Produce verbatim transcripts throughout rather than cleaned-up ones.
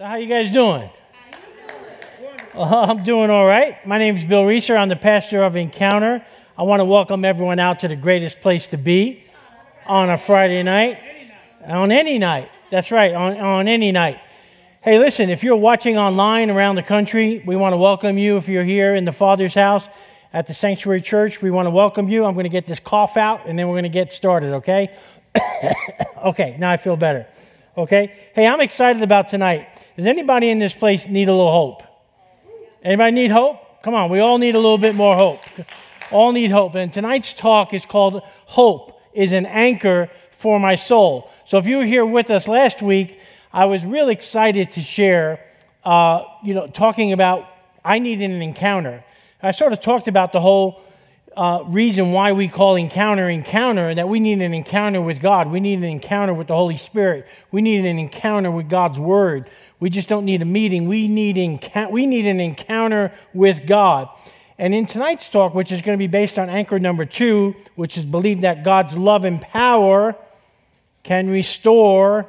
How you guys doing? How you doing? Uh, I'm doing all right. My name is Bill Reeser. I'm the pastor of Encounter. I want to welcome everyone out to the greatest place to be on a Friday night. On any night. That's right, on, on any night. Hey, listen, if you're watching online around the country, we want to welcome you. If you're here in the Father's house at the Sanctuary Church, we want to welcome you. I'm going to get this cough out, and then we're going to get started, okay? Okay, now I feel better. Okay? Hey, I'm excited about tonight. Does anybody in this place need a little hope? Anybody need hope? Come on, we all need a little bit more hope. All need hope. And tonight's talk is called Hope is an Anchor for My Soul. So if you were here with us last week, I was really excited to share, uh, you know, talking about I needed an encounter. I sort of talked about the whole uh, reason why we call encounter encounter, and that we need an encounter with God. We need an encounter with the Holy Spirit. We need an encounter with God's Word. We just don't need a meeting. We need enc- we need an encounter with God. And in tonight's talk, which is going to be based on anchor number two, which is believe that God's love and power can restore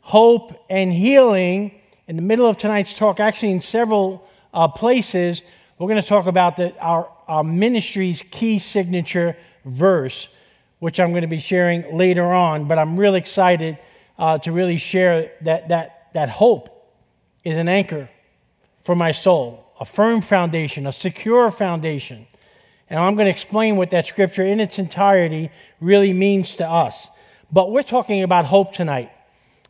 hope and healing. In the middle of tonight's talk, actually in several uh, places, we're going to talk about the, our, our ministry's key signature verse, which I'm going to be sharing later on. But I'm really excited uh, to really share that that. That hope is an anchor for my soul, a firm foundation, a secure foundation. And I'm going to explain what that scripture in its entirety really means to us. But we're talking about hope tonight.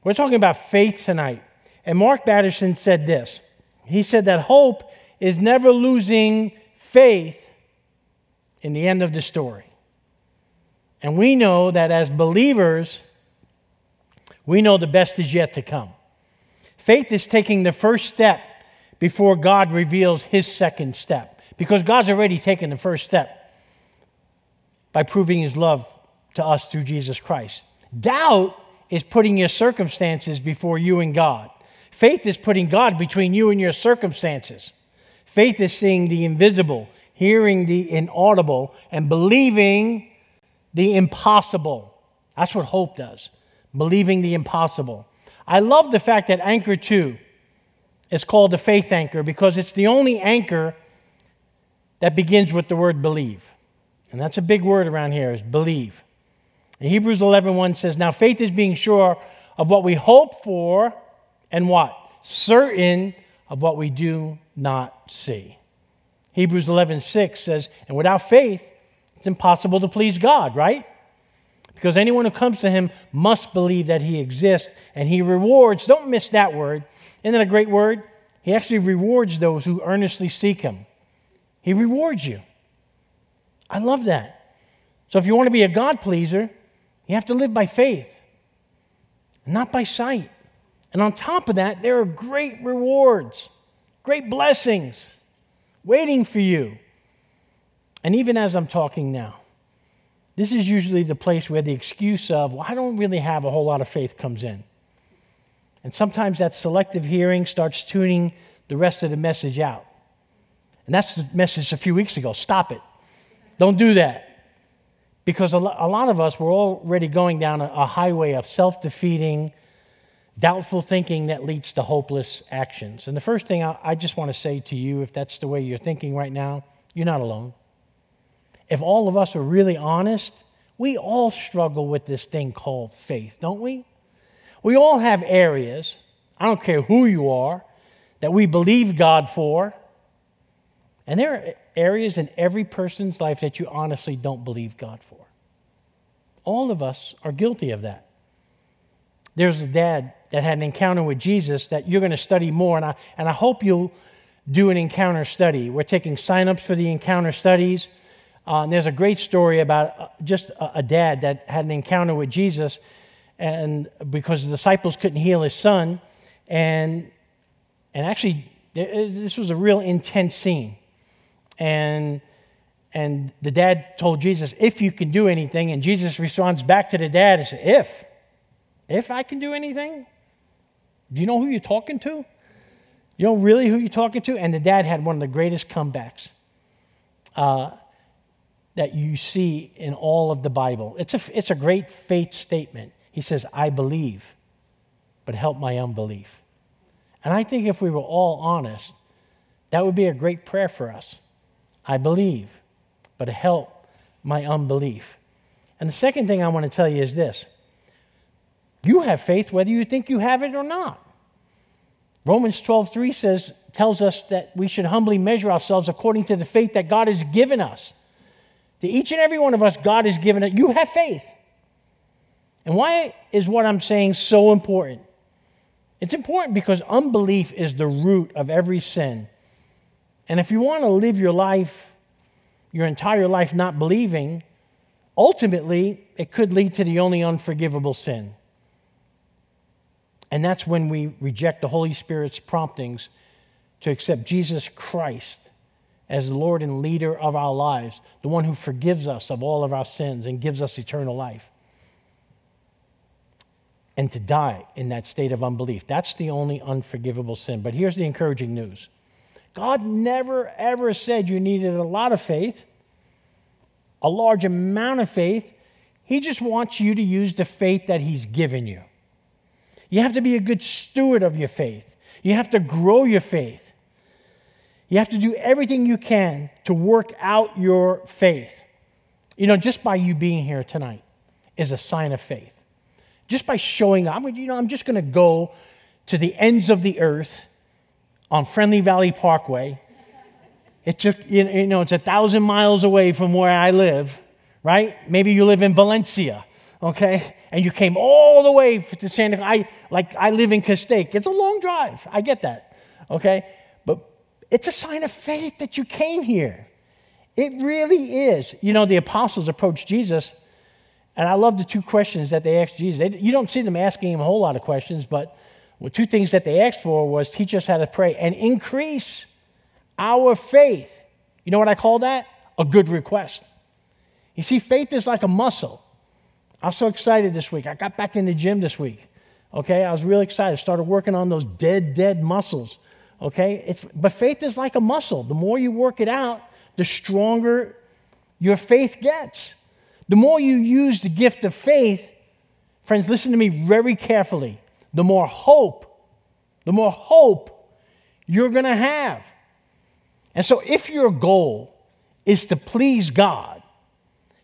We're talking about faith tonight. And Mark Batterson said this. He said that hope is never losing faith in the end of the story. And we know that as believers, we know the best is yet to come. Faith is taking the first step before God reveals his second step, because God's already taken the first step by proving his love to us through Jesus Christ. Doubt is putting your circumstances before you and God. Faith is putting God between you and your circumstances. Faith is seeing the invisible, hearing the inaudible, and believing the impossible. That's what hope does, believing the impossible. I love the fact that anchor two is called the faith anchor, because it's the only anchor that begins with the word believe. And that's a big word around here, is believe. And Hebrews eleven one says, now faith is being sure of what we hope for and what? Certain of what we do not see. Hebrews eleven six says, and without faith, it's impossible to please God, right? Because anyone who comes to him must believe that he exists, and he rewards. Don't miss that word. Isn't that a great word? He actually rewards those who earnestly seek him. He rewards you. I love that. So if you want to be a God pleaser, you have to live by faith, not by sight. And on top of that, there are great rewards, great blessings waiting for you. And even as I'm talking now, this is usually the place where the excuse of, well, I don't really have a whole lot of faith comes in. And sometimes that selective hearing starts tuning the rest of the message out. And that's the message a few weeks ago. Stop it. Don't do that. Because a lot of us, we're already going down a highway of self-defeating, doubtful thinking that leads to hopeless actions. And the first thing I just want to say to you, if that's the way you're thinking right now, you're not alone. If all of us are really honest, we all struggle with this thing called faith, don't we? We all have areas, I don't care who you are, that we believe God for. And there are areas in every person's life that you honestly don't believe God for. All of us are guilty of that. There's a dad that had an encounter with Jesus that you're going to study more, and I, and I hope you'll do an encounter study. We're taking signups for the encounter studies. Uh, and there's a great story about just a, a dad that had an encounter with Jesus, and because the disciples couldn't heal his son, and and actually this was a real intense scene, and and the dad told Jesus, "If you can do anything," and Jesus responds back to the dad and says, "If, if I can do anything, do you know who you're talking to? You know really who you're talking to?" And the dad had one of the greatest comebacks. Uh, that you see in all of the Bible. It's a, it's a great faith statement. He says, I believe, but help my unbelief. And I think if we were all honest, that would be a great prayer for us. I believe, but help my unbelief. And the second thing I want to tell you is this. You have faith whether you think you have it or not. Romans twelve three says, tells us that we should humbly measure ourselves according to the faith that God has given us. To each and every one of us, God has given it. You have faith. And why is what I'm saying so important? It's important because unbelief is the root of every sin. And if you want to live your life, your entire life not believing, ultimately it could lead to the only unforgivable sin. And that's when we reject the Holy Spirit's promptings to accept Jesus Christ as the Lord and leader of our lives, the one who forgives us of all of our sins and gives us eternal life. And to die in that state of unbelief. That's the only unforgivable sin. But here's the encouraging news. God never, ever said you needed a lot of faith, a large amount of faith. He just wants you to use the faith that he's given you. You have to be a good steward of your faith. You have to grow your faith. You have to do everything you can to work out your faith. You know, just by you being here tonight is a sign of faith. Just by showing up, you know, I'm just going to go to the ends of the earth on Friendly Valley Parkway. It took, you know, it's a thousand miles away from where I live, right? Maybe you live in Valencia, okay? And you came all the way to Santa Clara. I, like, I live in Castaic. It's a long drive. I get that, okay? But it's a sign of faith that you came here. It really is. You know, the apostles approached Jesus, and I love the two questions that they asked Jesus. They, you don't see them asking him a whole lot of questions, but two things that they asked for was teach us how to pray and increase our faith. You know what I call that? A good request. You see, faith is like a muscle. I was so excited this week. I got back in the gym this week, okay? I was really excited. Started working on those dead, dead muscles, okay? It's, but faith is like a muscle. The more you work it out, the stronger your faith gets. The more you use the gift of faith, friends, listen to me very carefully, the more hope, the more hope you're going to have. And so if your goal is to please God,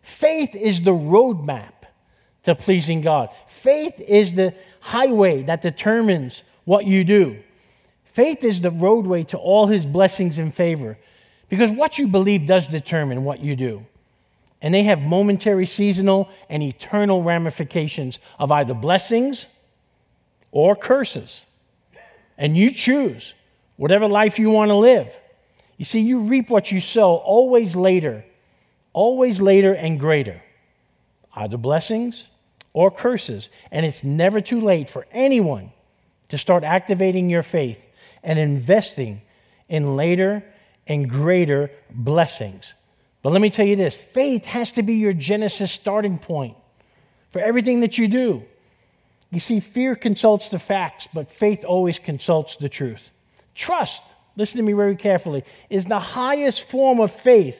faith is the roadmap to pleasing God. Faith is the highway that determines what you do. Faith is the roadway to all his blessings and favor, because what you believe does determine what you do. And they have momentary, seasonal, and eternal ramifications of either blessings or curses. And you choose whatever life you want to live. You see, you reap what you sow, always later, always later and greater. Either blessings or curses. And it's never too late for anyone to start activating your faith and investing in later and greater blessings. But let me tell you this, faith has to be your Genesis starting point for everything that you do. You see, fear consults the facts, but faith always consults the truth. Trust, listen to me very carefully, is the highest form of faith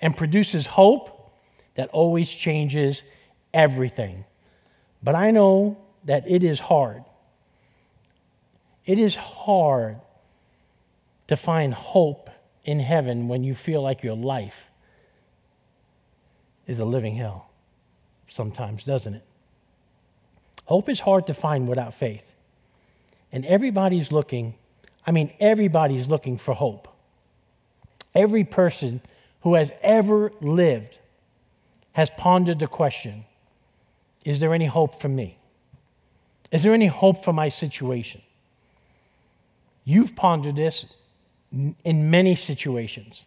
and produces hope that always changes everything. But I know that it is hard. It is hard to find hope in heaven when you feel like your life is a living hell sometimes, doesn't it? Hope is hard to find without faith. And everybody's looking, I mean, everybody's looking for hope. Every person who has ever lived has pondered the question, is there any hope for me? Is there any hope for my situation? You've pondered this in many situations,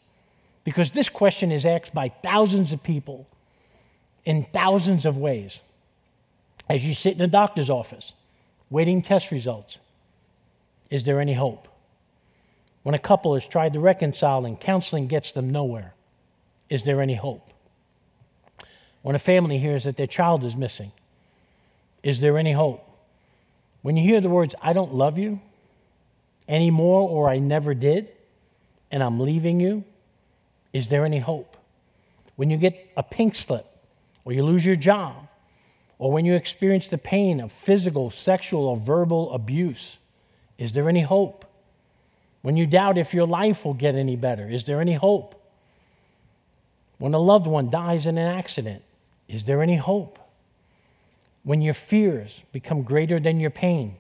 because this question is asked by thousands of people in thousands of ways. As you sit in a doctor's office, waiting test results, is there any hope? When a couple has tried to reconcile and counseling gets them nowhere, is there any hope? When a family hears that their child is missing, is there any hope? When you hear the words, I don't love you anymore, or I never did, and I'm leaving you, is there any hope? When you get a pink slip, or you lose your job, or when you experience the pain of physical, sexual, or verbal abuse, Is there any hope? When you doubt if your life will get any better, is there any hope? When a loved one dies in an accident, is there any hope? When your fears become greater than your pain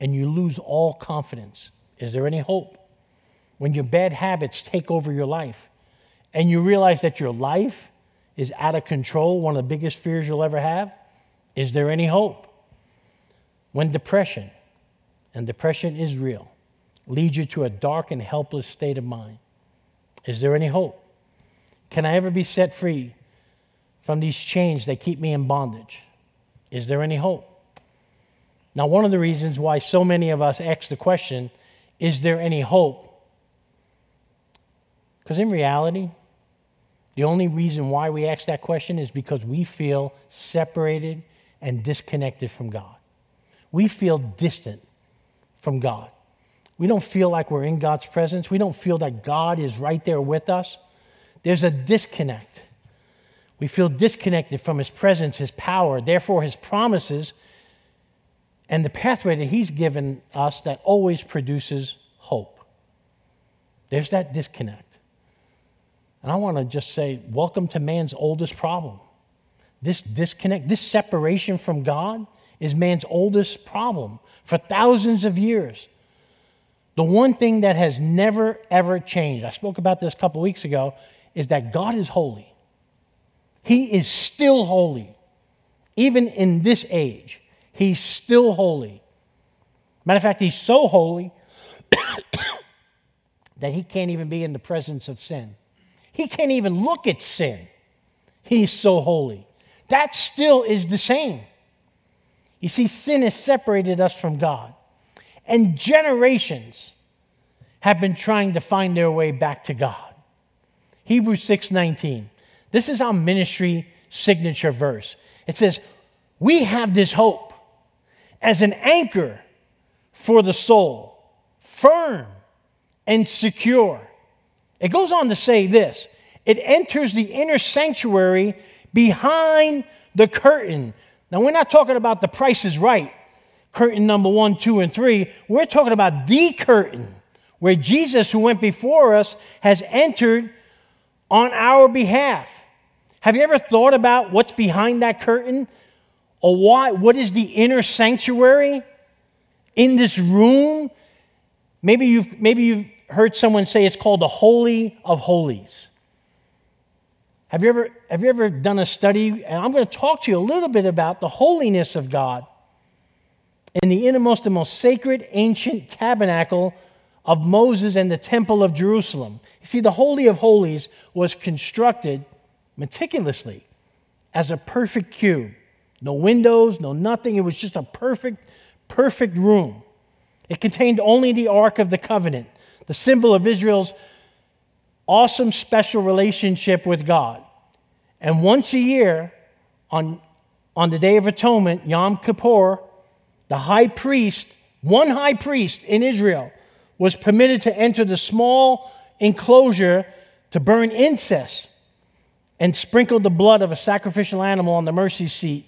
and you lose all confidence, is there any hope? When your bad habits take over your life and you realize that your life is out of control, one of the biggest fears you'll ever have, is there any hope? When depression, and depression is real, leads you to a dark and helpless state of mind, is there any hope? Can I ever be set free from these chains that keep me in bondage? Is there any hope? Now, one of the reasons why so many of us ask the question, is there any hope? Because in reality, the only reason why we ask that question is because we feel separated and disconnected from God. We feel distant from God. We don't feel like we're in God's presence. We don't feel that God is right there with us. There's a disconnect. We feel disconnected from His presence, His power, therefore His promises, and the pathway that He's given us that always produces hope. There's that disconnect. And I want to just say, welcome to man's oldest problem. This disconnect, this separation from God is man's oldest problem for thousands of years. The one thing that has never, ever changed, I spoke about this a couple weeks ago, is that God is holy. He is still holy. Even in this age, He's still holy. Matter of fact, He's so holy that He can't even be in the presence of sin. He can't even look at sin. He's so holy. That still is the same. You see, sin has separated us from God. And generations have been trying to find their way back to God. Hebrews six nineteen. This is our ministry signature verse. It says, we have this hope as an anchor for the soul, firm and secure. It goes on to say this, it enters the inner sanctuary behind the curtain. Now, we're not talking about The Price is Right, curtain number one, two, and three. We're talking about the curtain where Jesus, who went before us, has entered on our behalf. Have you ever thought about what's behind that curtain? Or why? What is the inner sanctuary in this room? Maybe you've, maybe you've heard someone say it's called the Holy of Holies. Have you ever, have you ever done a study? And I'm going to talk to you a little bit about the holiness of God in the innermost and most sacred ancient tabernacle of Moses and the temple of Jerusalem. You see, the Holy of Holies was constructed meticulously as a perfect cube. No windows, no nothing. It was just a perfect, perfect room. It contained only the Ark of the Covenant, the symbol of Israel's awesome special relationship with God. And once a year, on, on the Day of Atonement, Yom Kippur, the high priest, one high priest in Israel, was permitted to enter the small enclosure to burn incense and sprinkle the blood of a sacrificial animal on the mercy seat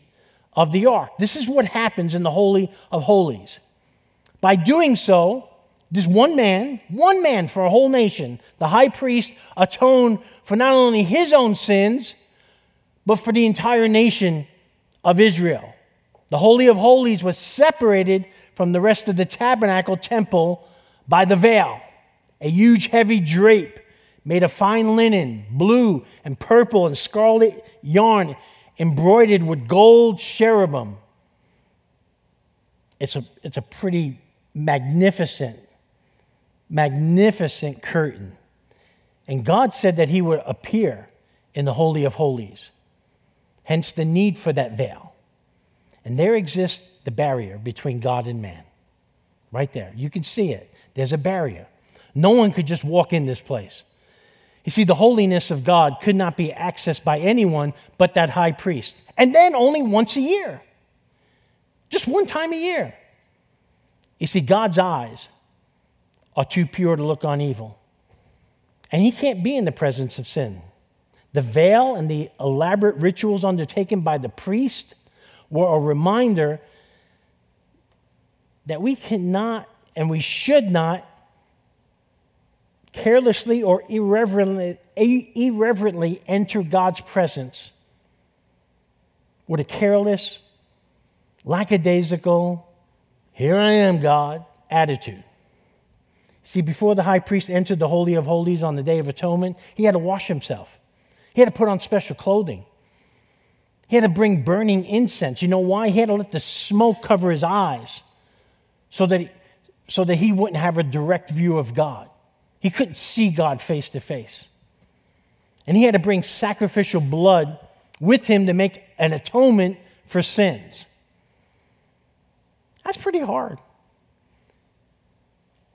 of the ark. This is what happens in the Holy of Holies. By doing so, this one man, one man for a whole nation, the high priest atoned for not only his own sins, but for the entire nation of Israel. The Holy of Holies was separated from the rest of the tabernacle temple by the veil, a huge heavy drape made of fine linen, blue and purple and scarlet yarn, embroidered with gold cherubim. It's a, it's a pretty magnificent, magnificent curtain. And God said that He would appear in the Holy of Holies, hence the need for that veil. And there exists the barrier between God and man. Right there. You can see it. There's a barrier. No one could just walk in this place. You see, the holiness of God could not be accessed by anyone but that high priest. And then only once a year. Just one time a year. You see, God's eyes are too pure to look on evil. And He can't be in the presence of sin. The veil and the elaborate rituals undertaken by the priest were a reminder that we cannot and we should not carelessly or irreverently, irreverently enter God's presence with a careless, lackadaisical, "Here I am, God," attitude. See, before the high priest entered the Holy of Holies on the Day of Atonement, he had to wash himself. He had to put on special clothing. He had to bring burning incense. You know why? He had to let the smoke cover his eyes so that he, so that he wouldn't have a direct view of God. He couldn't see God face to face. And he had to bring sacrificial blood with him to make an atonement for sins. That's pretty hard.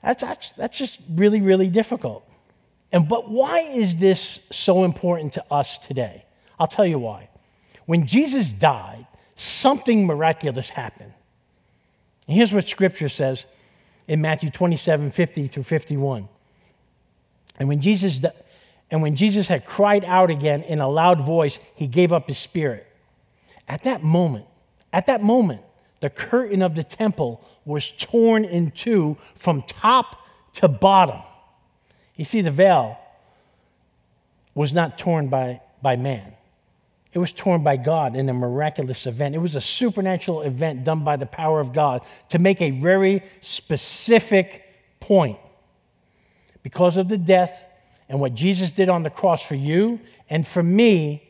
That's, that's, that's just really, really difficult. And but why is this so important to us today? I'll tell you why. When Jesus died, something miraculous happened. And here's what Scripture says in Matthew twenty-seven, fifty through fifty-one. And when Jesus and when Jesus had cried out again in a loud voice, he gave up his spirit. At that moment, at that moment, the curtain of the temple was torn in two from top to bottom. You see, the veil was not torn by, by man. It was torn by God in a miraculous event. It was a supernatural event done by the power of God to make a very specific point. Because of the death and what Jesus did on the cross for you and for me,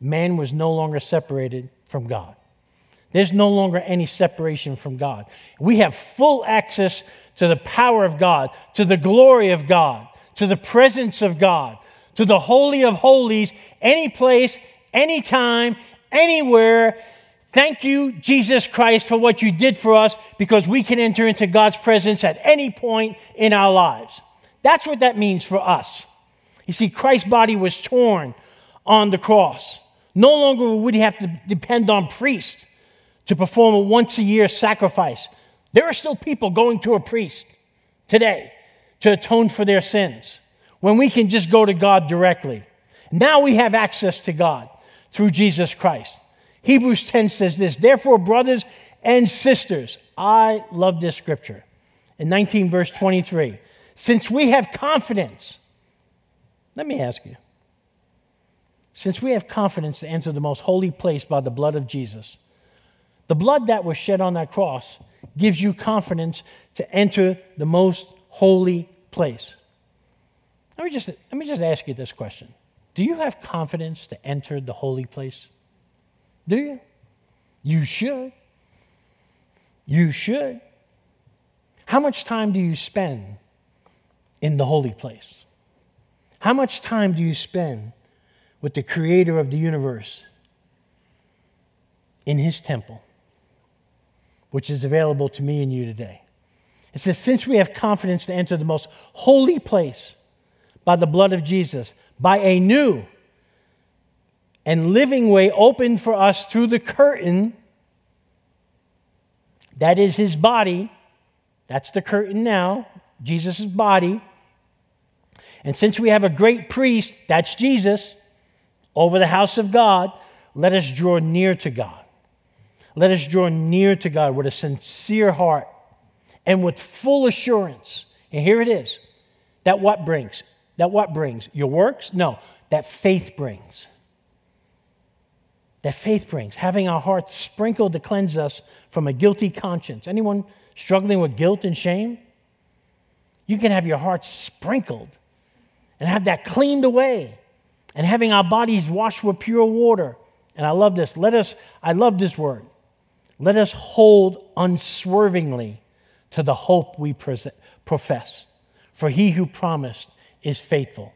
man was no longer separated from God. There's no longer any separation from God. We have full access to the power of God, to the glory of God, to the presence of God, to the Holy of Holies, any place, anytime, anywhere. Thank you, Jesus Christ, for what you did for us, because we can enter into God's presence at any point in our lives. That's what that means for us. You see, Christ's body was torn on the cross. No longer would he have to depend on priests to perform a once-a-year sacrifice. There are still people going to a priest today to atone for their sins, when we can just go to God directly. Now we have access to God through Jesus Christ. Hebrews ten says this, "Therefore, brothers and sisters," I love this scripture, in nineteen verse twenty-three, "since we have confidence," let me ask you, since we have confidence to enter the most holy place by the blood of Jesus. The blood that was shed on that cross gives you confidence to enter the most holy place. Let me just, let me just ask you this question. Do you have confidence to enter the holy place? Do you? You should. You should. How much time do you spend in the holy place? How much time do you spend with the Creator of the universe in his temple, which is available to me and you today? It says, since we have confidence to enter the most holy place by the blood of Jesus, by a new and living way opened for us through the curtain, that is his body. That's the curtain now, Jesus' body. And since we have a great priest, that's Jesus, over the house of God, let us draw near to God. Let us draw near to God with a sincere heart and with full assurance. And here it is. That what brings? That what brings? Your works? No. That faith brings. That faith brings. Having our hearts sprinkled to cleanse us from a guilty conscience. Anyone struggling with guilt and shame? You can have your heart sprinkled and have that cleaned away. And having our bodies washed with pure water. And I love this. Let us, I love this word. Let us hold unswervingly to the hope we profess. For he who promised is faithful.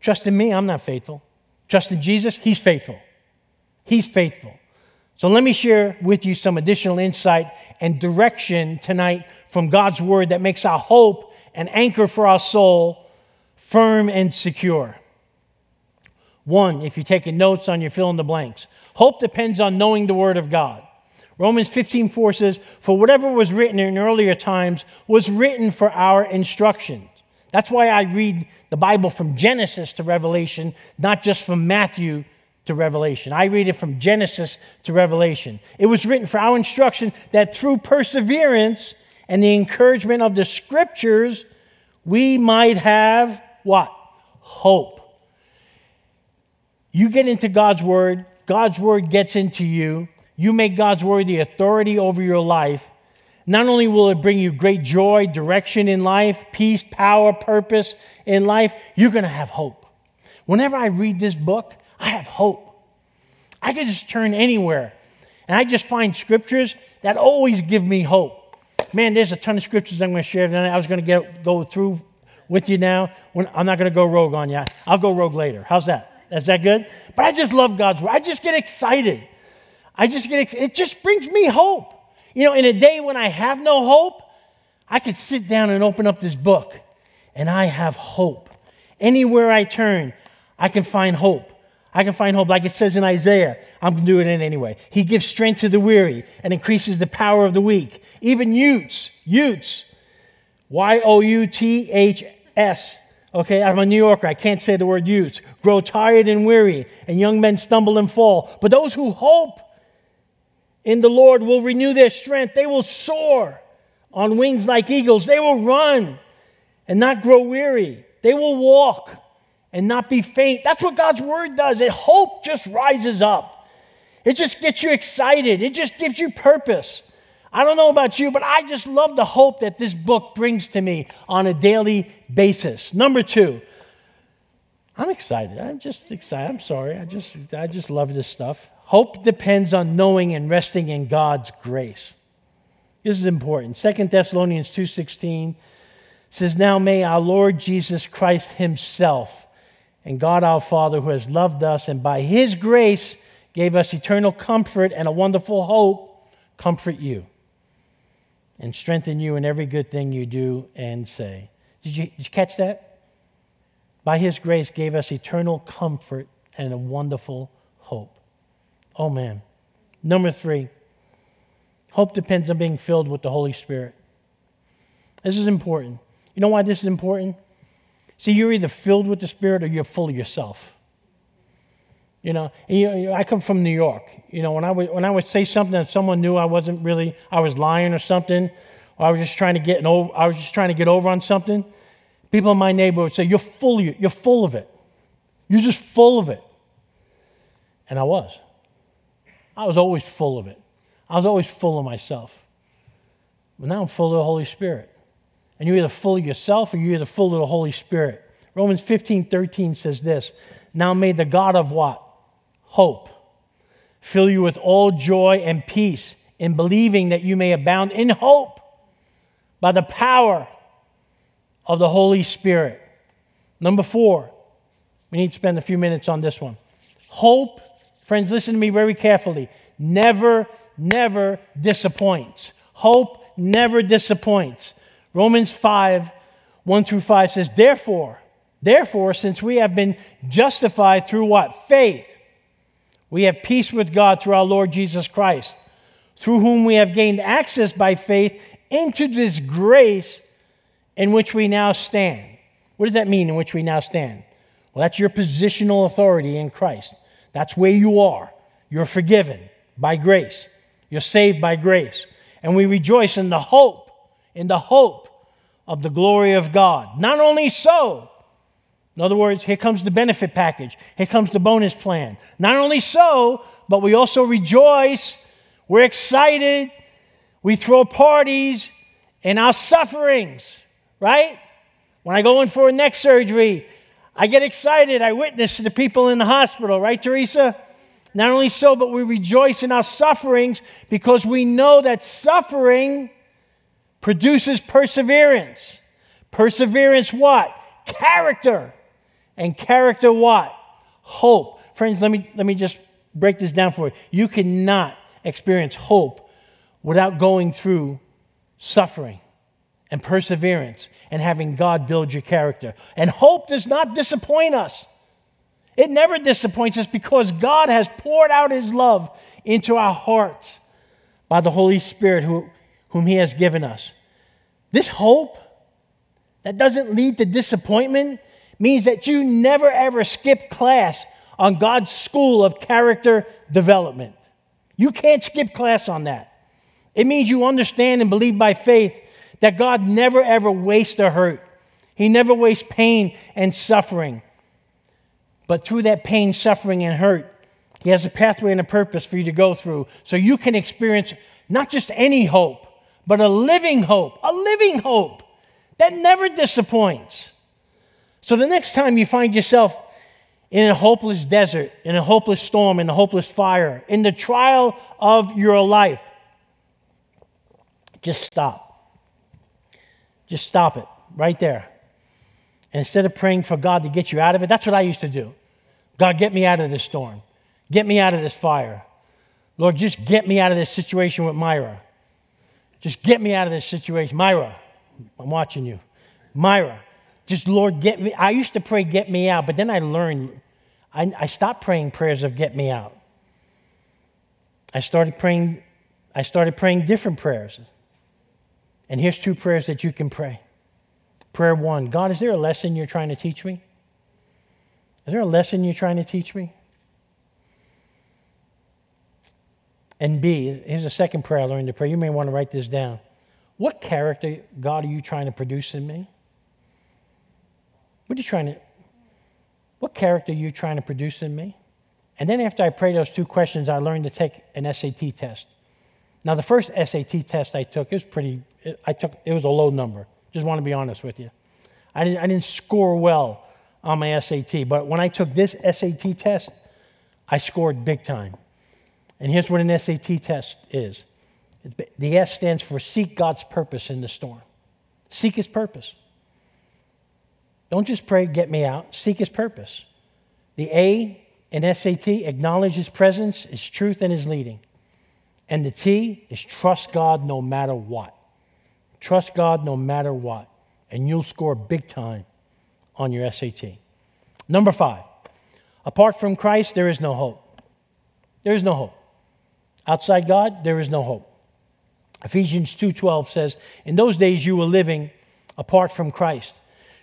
Trust in me, I'm not faithful. Trust in Jesus, he's faithful. He's faithful. So let me share with you some additional insight and direction tonight from God's word that makes our hope and anchor for our soul firm and secure. One, if you're taking notes on your fill in the blanks, hope depends on knowing the Word of God. Romans fifteen four says, "For whatever was written in earlier times was written for our instruction." That's why I read the Bible from Genesis to Revelation, not just from Matthew to Revelation. I read it from Genesis to Revelation. It was written for our instruction that through perseverance and the encouragement of the Scriptures, we might have what? Hope. You get into God's Word. God's Word gets into you. You make God's Word the authority over your life. Not only will it bring you great joy, direction in life, peace, power, purpose in life, you're going to have hope. Whenever I read this book, I have hope. I can just turn anywhere, and I just find scriptures that always give me hope. Man, there's a ton of scriptures I'm going to share tonight. I was going to get, go through with you now. When, I'm not going to go rogue on you. I'll go rogue later. How's that? Is that good? But I just love God's Word. I just get excited. I just get excited. It just brings me hope. You know, in a day when I have no hope, I could sit down and open up this book, and I have hope. Anywhere I turn, I can find hope. I can find hope. Like it says in Isaiah, I'm going to do it in anyway. He gives strength to the weary and increases the power of the weak. Even youths, youths, Y O U T H S. Okay, I'm a New Yorker. I can't say the word youths. Grow tired and weary, and young men stumble and fall. But those who hope in the Lord will renew their strength. They will soar on wings like eagles. They will run and not grow weary. They will walk and not be faint. That's what God's Word does. It hope just rises up. It just gets you excited. It just gives you purpose. I don't know about you, but I just love the hope that this book brings to me on a daily basis. Number two, I'm excited. I'm just excited. I'm sorry. I just, I just love this stuff. Hope depends on knowing and resting in God's grace. This is important. Second Thessalonians two sixteen says, "Now may our Lord Jesus Christ himself and God our Father, who has loved us and by his grace gave us eternal comfort and a wonderful hope, comfort you and strengthen you in every good thing you do and say." Did you, did you catch that? By his grace gave us eternal comfort and a wonderful hope. Oh, man. Number three, hope depends on being filled with the Holy Spirit. This is important. You know why this is important? See, you're either filled with the Spirit or you're full of yourself. You know, and you, you, I come from New York. You know, when I would, when I would say something that someone knew I wasn't really, I was lying or something, or I was just trying to get an over, I was just trying to get over on something, people in my neighborhood would say, "You're full of, you're full of it. You're just full of it." And I was. I was always full of it. I was always full of myself. But now I'm full of the Holy Spirit. And you're either full of yourself or you're either full of the Holy Spirit. Romans fifteen thirteen says this, "Now may the God of what? Hope. Fill you with all joy and peace in believing that you may abound in hope by the power of the Holy Spirit." Number four, we need to spend a few minutes on this one. Hope, friends, listen to me very carefully, never, never disappoints. Hope never disappoints. Romans five, one through five says, Therefore, therefore, since we have been justified through what? Faith. We have peace with God through our Lord Jesus Christ, through whom we have gained access by faith into this grace in which we now stand. What does that mean, in which we now stand? Well, that's your positional authority in Christ. That's where you are. You're forgiven by grace. You're saved by grace. And we rejoice in the hope, in the hope of the glory of God. Not only so, in other words, here comes the benefit package. Here comes the bonus plan. Not only so, but we also rejoice. We're excited. We throw parties in our sufferings, right? When I go in for a neck surgery, I get excited. I witness to the people in the hospital. Right, Teresa? Not only so, but we rejoice in our sufferings because we know that suffering produces perseverance. Perseverance what? Character. And character what? Hope. Friends, let me, let me just break this down for you. You cannot experience hope without going through suffering and perseverance, and having God build your character. And hope does not disappoint us. It never disappoints us because God has poured out his love into our hearts by the Holy Spirit who, whom he has given us. This hope that doesn't lead to disappointment means that you never ever skip class on God's school of character development. You can't skip class on that. It means you understand and believe by faith that God never ever wastes a hurt. He never wastes pain and suffering. But through that pain, suffering, and hurt, He has a pathway and a purpose for you to go through so you can experience not just any hope, but a living hope, a living hope that never disappoints. So the next time you find yourself in a hopeless desert, in a hopeless storm, in a hopeless fire, in the trial of your life, just stop. Just stop it right there. And instead of praying for God to get you out of it, that's what I used to do. God, get me out of this storm. Get me out of this fire. Lord, just get me out of this situation with Myra. Just get me out of this situation. Myra, I'm watching you. Myra, just Lord, get me. I used to pray, get me out, but then I learned, I, I stopped praying prayers of get me out. I started praying, I started praying different prayers. And here's two prayers that you can pray. Prayer one, God, is there a lesson you're trying to teach me? Is there a lesson you're trying to teach me? And B, here's a second prayer I learned to pray. You may want to write this down. What character, God, are you trying to produce in me? What are you trying to, what character are you trying to produce in me? And then after I pray those two questions, I learned to take an S A T test. Now, the first S A T test I took, it was pretty, I took, it was a low number. Just want to be honest with you. I didn't, I didn't score well on my S A T, but when I took this S A T test, I scored big time. And here's what an S A T test is. The S stands for seek God's purpose in the storm. Seek His purpose. Don't just pray, get me out. Seek His purpose. The A in S A T, acknowledge His presence, His truth, and His leading. And the T is trust God no matter what. Trust God no matter what. And you'll score big time on your S A T. Number five, apart from Christ, there is no hope. There is no hope. Outside God, there is no hope. Ephesians two twelve says, in those days you were living apart from Christ.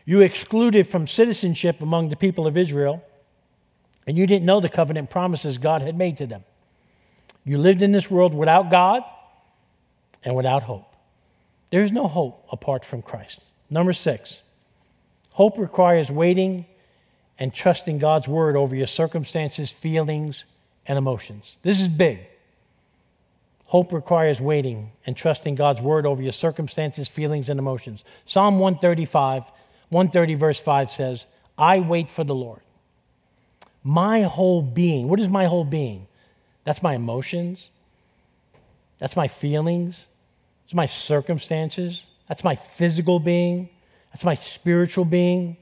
You were excluded from citizenship among the people of Israel, and you didn't know the covenant promises God had made to them. You lived in this world without God and without hope. There is no hope apart from Christ. Number six, hope requires waiting and trusting God's word over your circumstances, feelings, and emotions. This is big. Hope requires waiting and trusting God's word over your circumstances, feelings, and emotions. Psalm one thirty-five, one thirty verse five says, I wait for the Lord. My whole being, what is my whole being? That's my emotions. That's my feelings. It's my circumstances. That's my physical being. That's my spiritual being.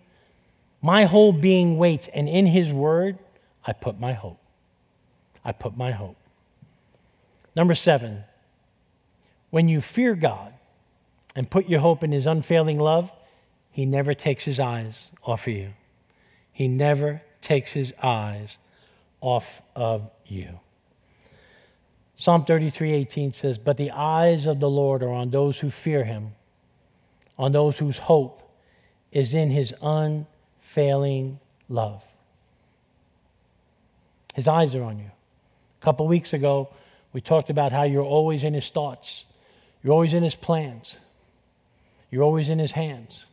My whole being waits, and in His word, I put my hope. I put my hope. Number seven, when you fear God and put your hope in His unfailing love, He never takes His eyes off of you. He never takes His eyes off of you. Psalm thirty-three eighteen says, but the eyes of the Lord are on those who fear Him, on those whose hope is in His unfailing love. His eyes are on you. A couple weeks ago, we talked about how you're always in His thoughts. You're always in His plans. You're always in His hands.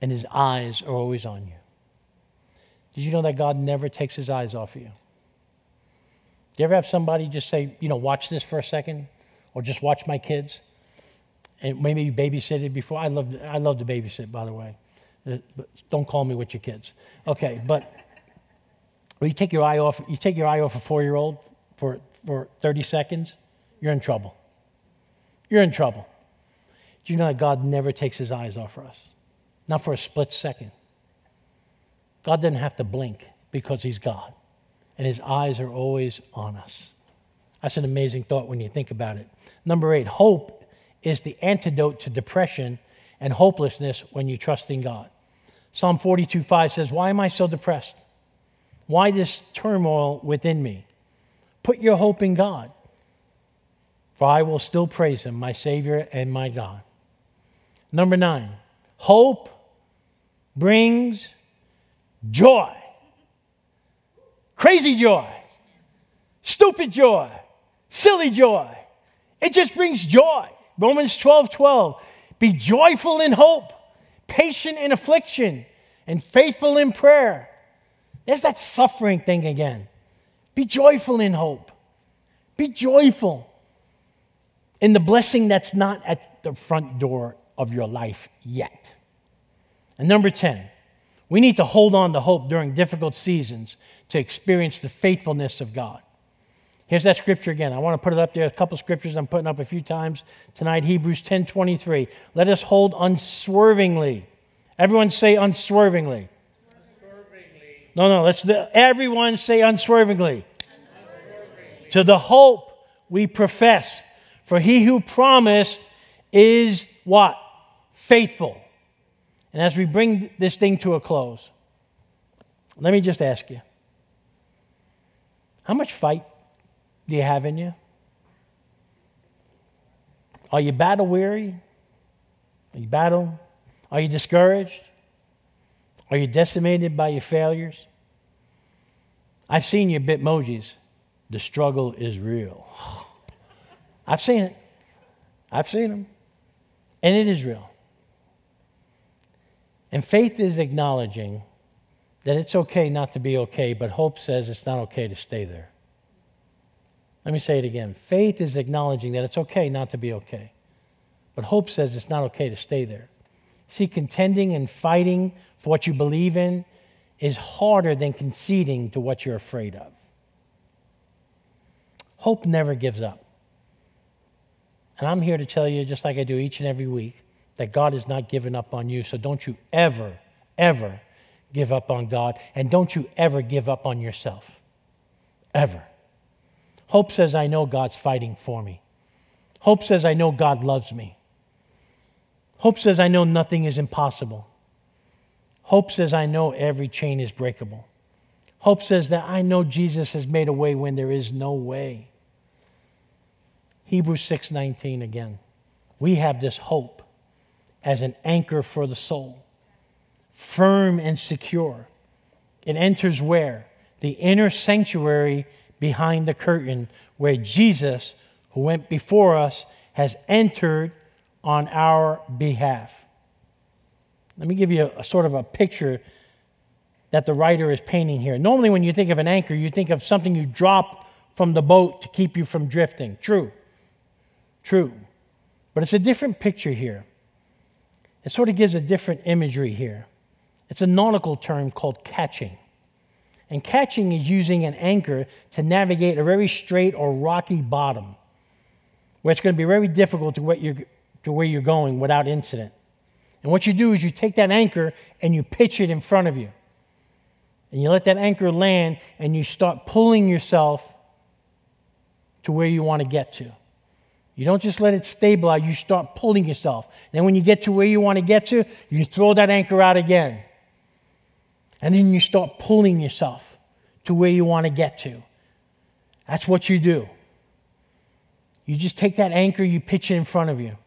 And His eyes are always on you. Did you know that God never takes His eyes off of you? Do you ever have somebody just say, you know, watch this for a second, or just watch my kids? And maybe you babysitted before. I love, I love to babysit, by the way. Don't call me with your kids. Okay, but... Well, you take your eye off, you take your eye off a four-year-old for, for thirty seconds, you're in trouble. You're in trouble. Do you know that God never takes His eyes off of us? Not for a split second. God doesn't have to blink because He's God, and His eyes are always on us. That's an amazing thought when you think about it. Number eight, hope is the antidote to depression and hopelessness when you trust in God. Psalm forty-two five says, why am I so depressed? Why this turmoil within me? Put your hope in God, for I will still praise Him, my Savior and my God. Number nine, hope brings joy. Crazy joy, stupid joy, silly joy. It just brings joy. Romans twelve twelve, be joyful in hope, patient in affliction, and faithful in prayer. There's that suffering thing again. Be joyful in hope. Be joyful in the blessing that's not at the front door of your life yet. And number ten, we need to hold on to hope during difficult seasons to experience the faithfulness of God. Here's that scripture again. I want to put it up there. A couple scriptures I'm putting up a few times tonight. Hebrews ten twenty-three. Let us hold unswervingly. Everyone say unswervingly. Unswervingly. No, no. Let's. Everyone say unswervingly. Unswervingly. To the hope we profess, for he who promised is what? Faithful. And as we bring this thing to a close, let me just ask you, how much fight do you have in you? Are you battle weary? Are you battle? Are you discouraged? Are you decimated by your failures? I've seen your bitmojis. The struggle is real. I've seen it. I've seen them. And it is real. And faith is acknowledging that it's okay not to be okay, but hope says it's not okay to stay there. Let me say it again. Faith is acknowledging that it's okay not to be okay, but hope says it's not okay to stay there. See, contending and fighting for what you believe in is harder than conceding to what you're afraid of. Hope never gives up. And I'm here to tell you, just like I do each and every week, that God has not given up on you. So don't you ever, ever give up on God, and don't you ever give up on yourself. Ever. Hope says, I know God's fighting for me. Hope says, I know God loves me. Hope says, I know nothing is impossible. Hope says, I know every chain is breakable. Hope says that I know Jesus has made a way when there is no way. Hebrews six nineteen again. We have this hope as an anchor for the soul, firm and secure. It enters where? The inner sanctuary behind the curtain, where Jesus, who went before us, has entered on our behalf. Let me give you a, a sort of a picture that the writer is painting here. Normally when you think of an anchor, you think of something you drop from the boat to keep you from drifting. True. True. But it's a different picture here. It sort of gives a different imagery here. It's a nautical term called catching. And catching is using an anchor to navigate a very straight or rocky bottom, where it's going to be very difficult to, what you're, to where you're going without incident. And what you do is you take that anchor and you pitch it in front of you. And you let that anchor land and you start pulling yourself to where you want to get to. You don't just let it stabilize, you start pulling yourself. Then when you get to where you want to get to, you throw that anchor out again. And then you start pulling yourself to where you want to get to. That's what you do. You just take that anchor, you pitch it in front of you.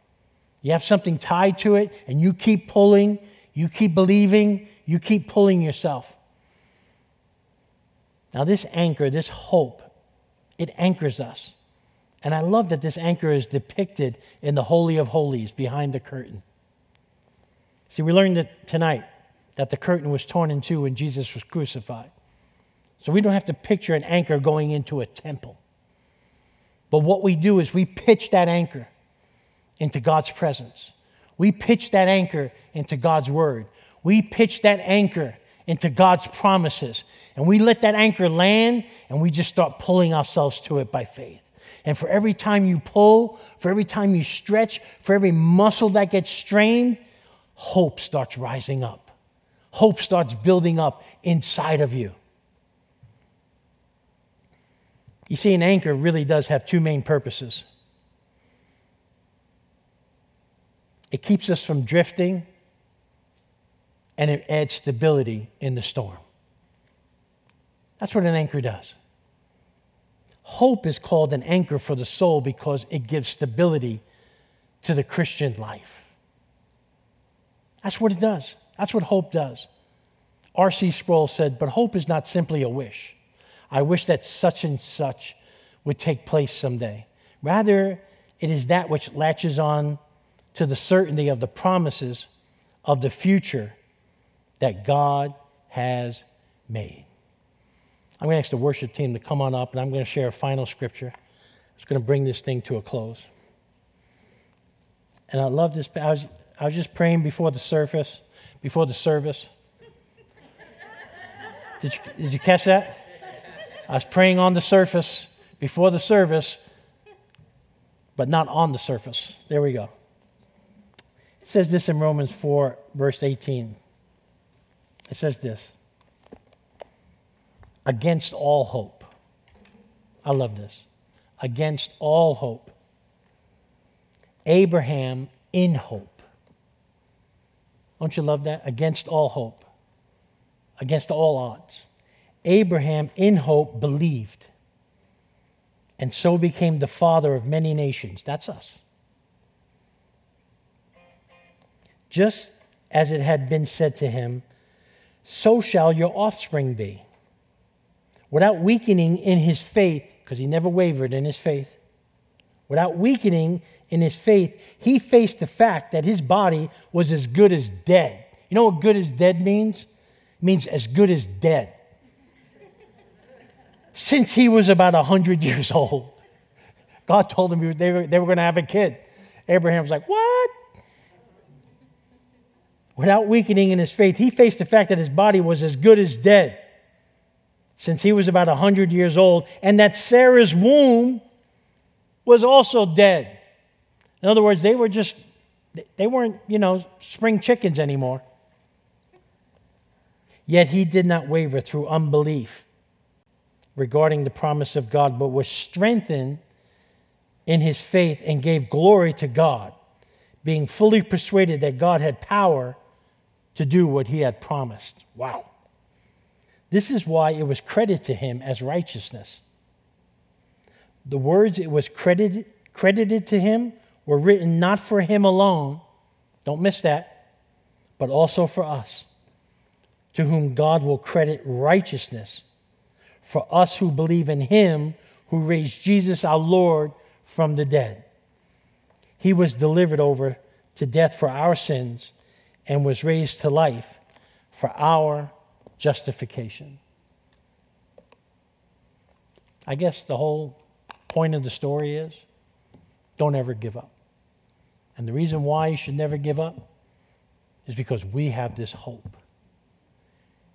You have something tied to it, and you keep pulling, you keep believing, you keep pulling yourself. Now this anchor, this hope, it anchors us. And I love that this anchor is depicted in the Holy of Holies, behind the curtain. See, we learned that tonight, that the curtain was torn in two when Jesus was crucified. So we don't have to picture an anchor going into a temple. But what we do is we pitch that anchor into God's presence. We pitch that anchor into God's word. We pitch that anchor into God's promises. And we let that anchor land, and we just start pulling ourselves to it by faith. And for every time you pull, for every time you stretch, for every muscle that gets strained, hope starts rising up. Hope starts building up inside of you. You see, an anchor really does have two main purposes. It keeps us from drifting, and it adds stability in the storm. That's what an anchor does. Hope is called an anchor for the soul because it gives stability to the Christian life. That's what it does. That's what hope does. R C Sproul said, but hope is not simply a wish. I wish that such and such would take place someday. Rather, It is that which latches on to the certainty of the promises of the future that God has made. I'm going to ask the worship team to come on up, and I'm going to share a final scripture. It's going to bring this thing to a close. And I love this. I was, I was just praying before the service. Before the service. Did you, did you catch that? I was praying on the surface before the service, but not on the surface. There we go. It says this in Romans four, verse eighteen. It says this. Against all hope. I love this. Against all hope. Abraham in hope. Don't you love that? Against all hope. Against all odds. Abraham in hope believed, and so became the father of many nations. That's us. Just as it had been said to him, so shall your offspring be. Without weakening in his faith, because he never wavered in his faith, without weakening in his faith, he faced the fact that his body was as good as dead. You know what good as dead means? It means as good as dead. Since he was about one hundred years old. God told him they were, they were going to have a kid. Abraham was like, what? Without weakening in his faith, he faced the fact that his body was as good as dead since he was about one hundred years old, and that Sarah's womb was also dead. In other words, they were just, they weren't, you know, spring chickens anymore. Yet he did not waver through unbelief regarding the promise of God, but was strengthened in his faith and gave glory to God, being fully persuaded that God had power to do what he had promised. Wow. This is why it was credited to him as righteousness. The words it was credited, credited to him were written not for him alone, don't miss that, but also for us, to whom God will credit righteousness, for us who believe in him who raised Jesus our Lord from the dead. He was delivered over to death for our sins and was raised to life for our justification. I guess the whole point of the story is don't ever give up. And the reason why you should never give up is because we have this hope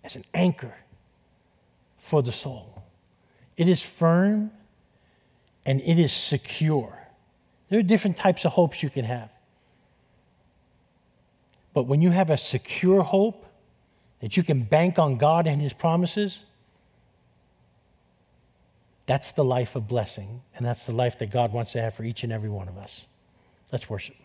as an anchor for the soul. It is firm and it is secure. There are different types of hopes you can have. But when you have a secure hope that you can bank on God and his promises, that's the life of blessing, and that's the life that God wants to have for each and every one of us. Let's worship.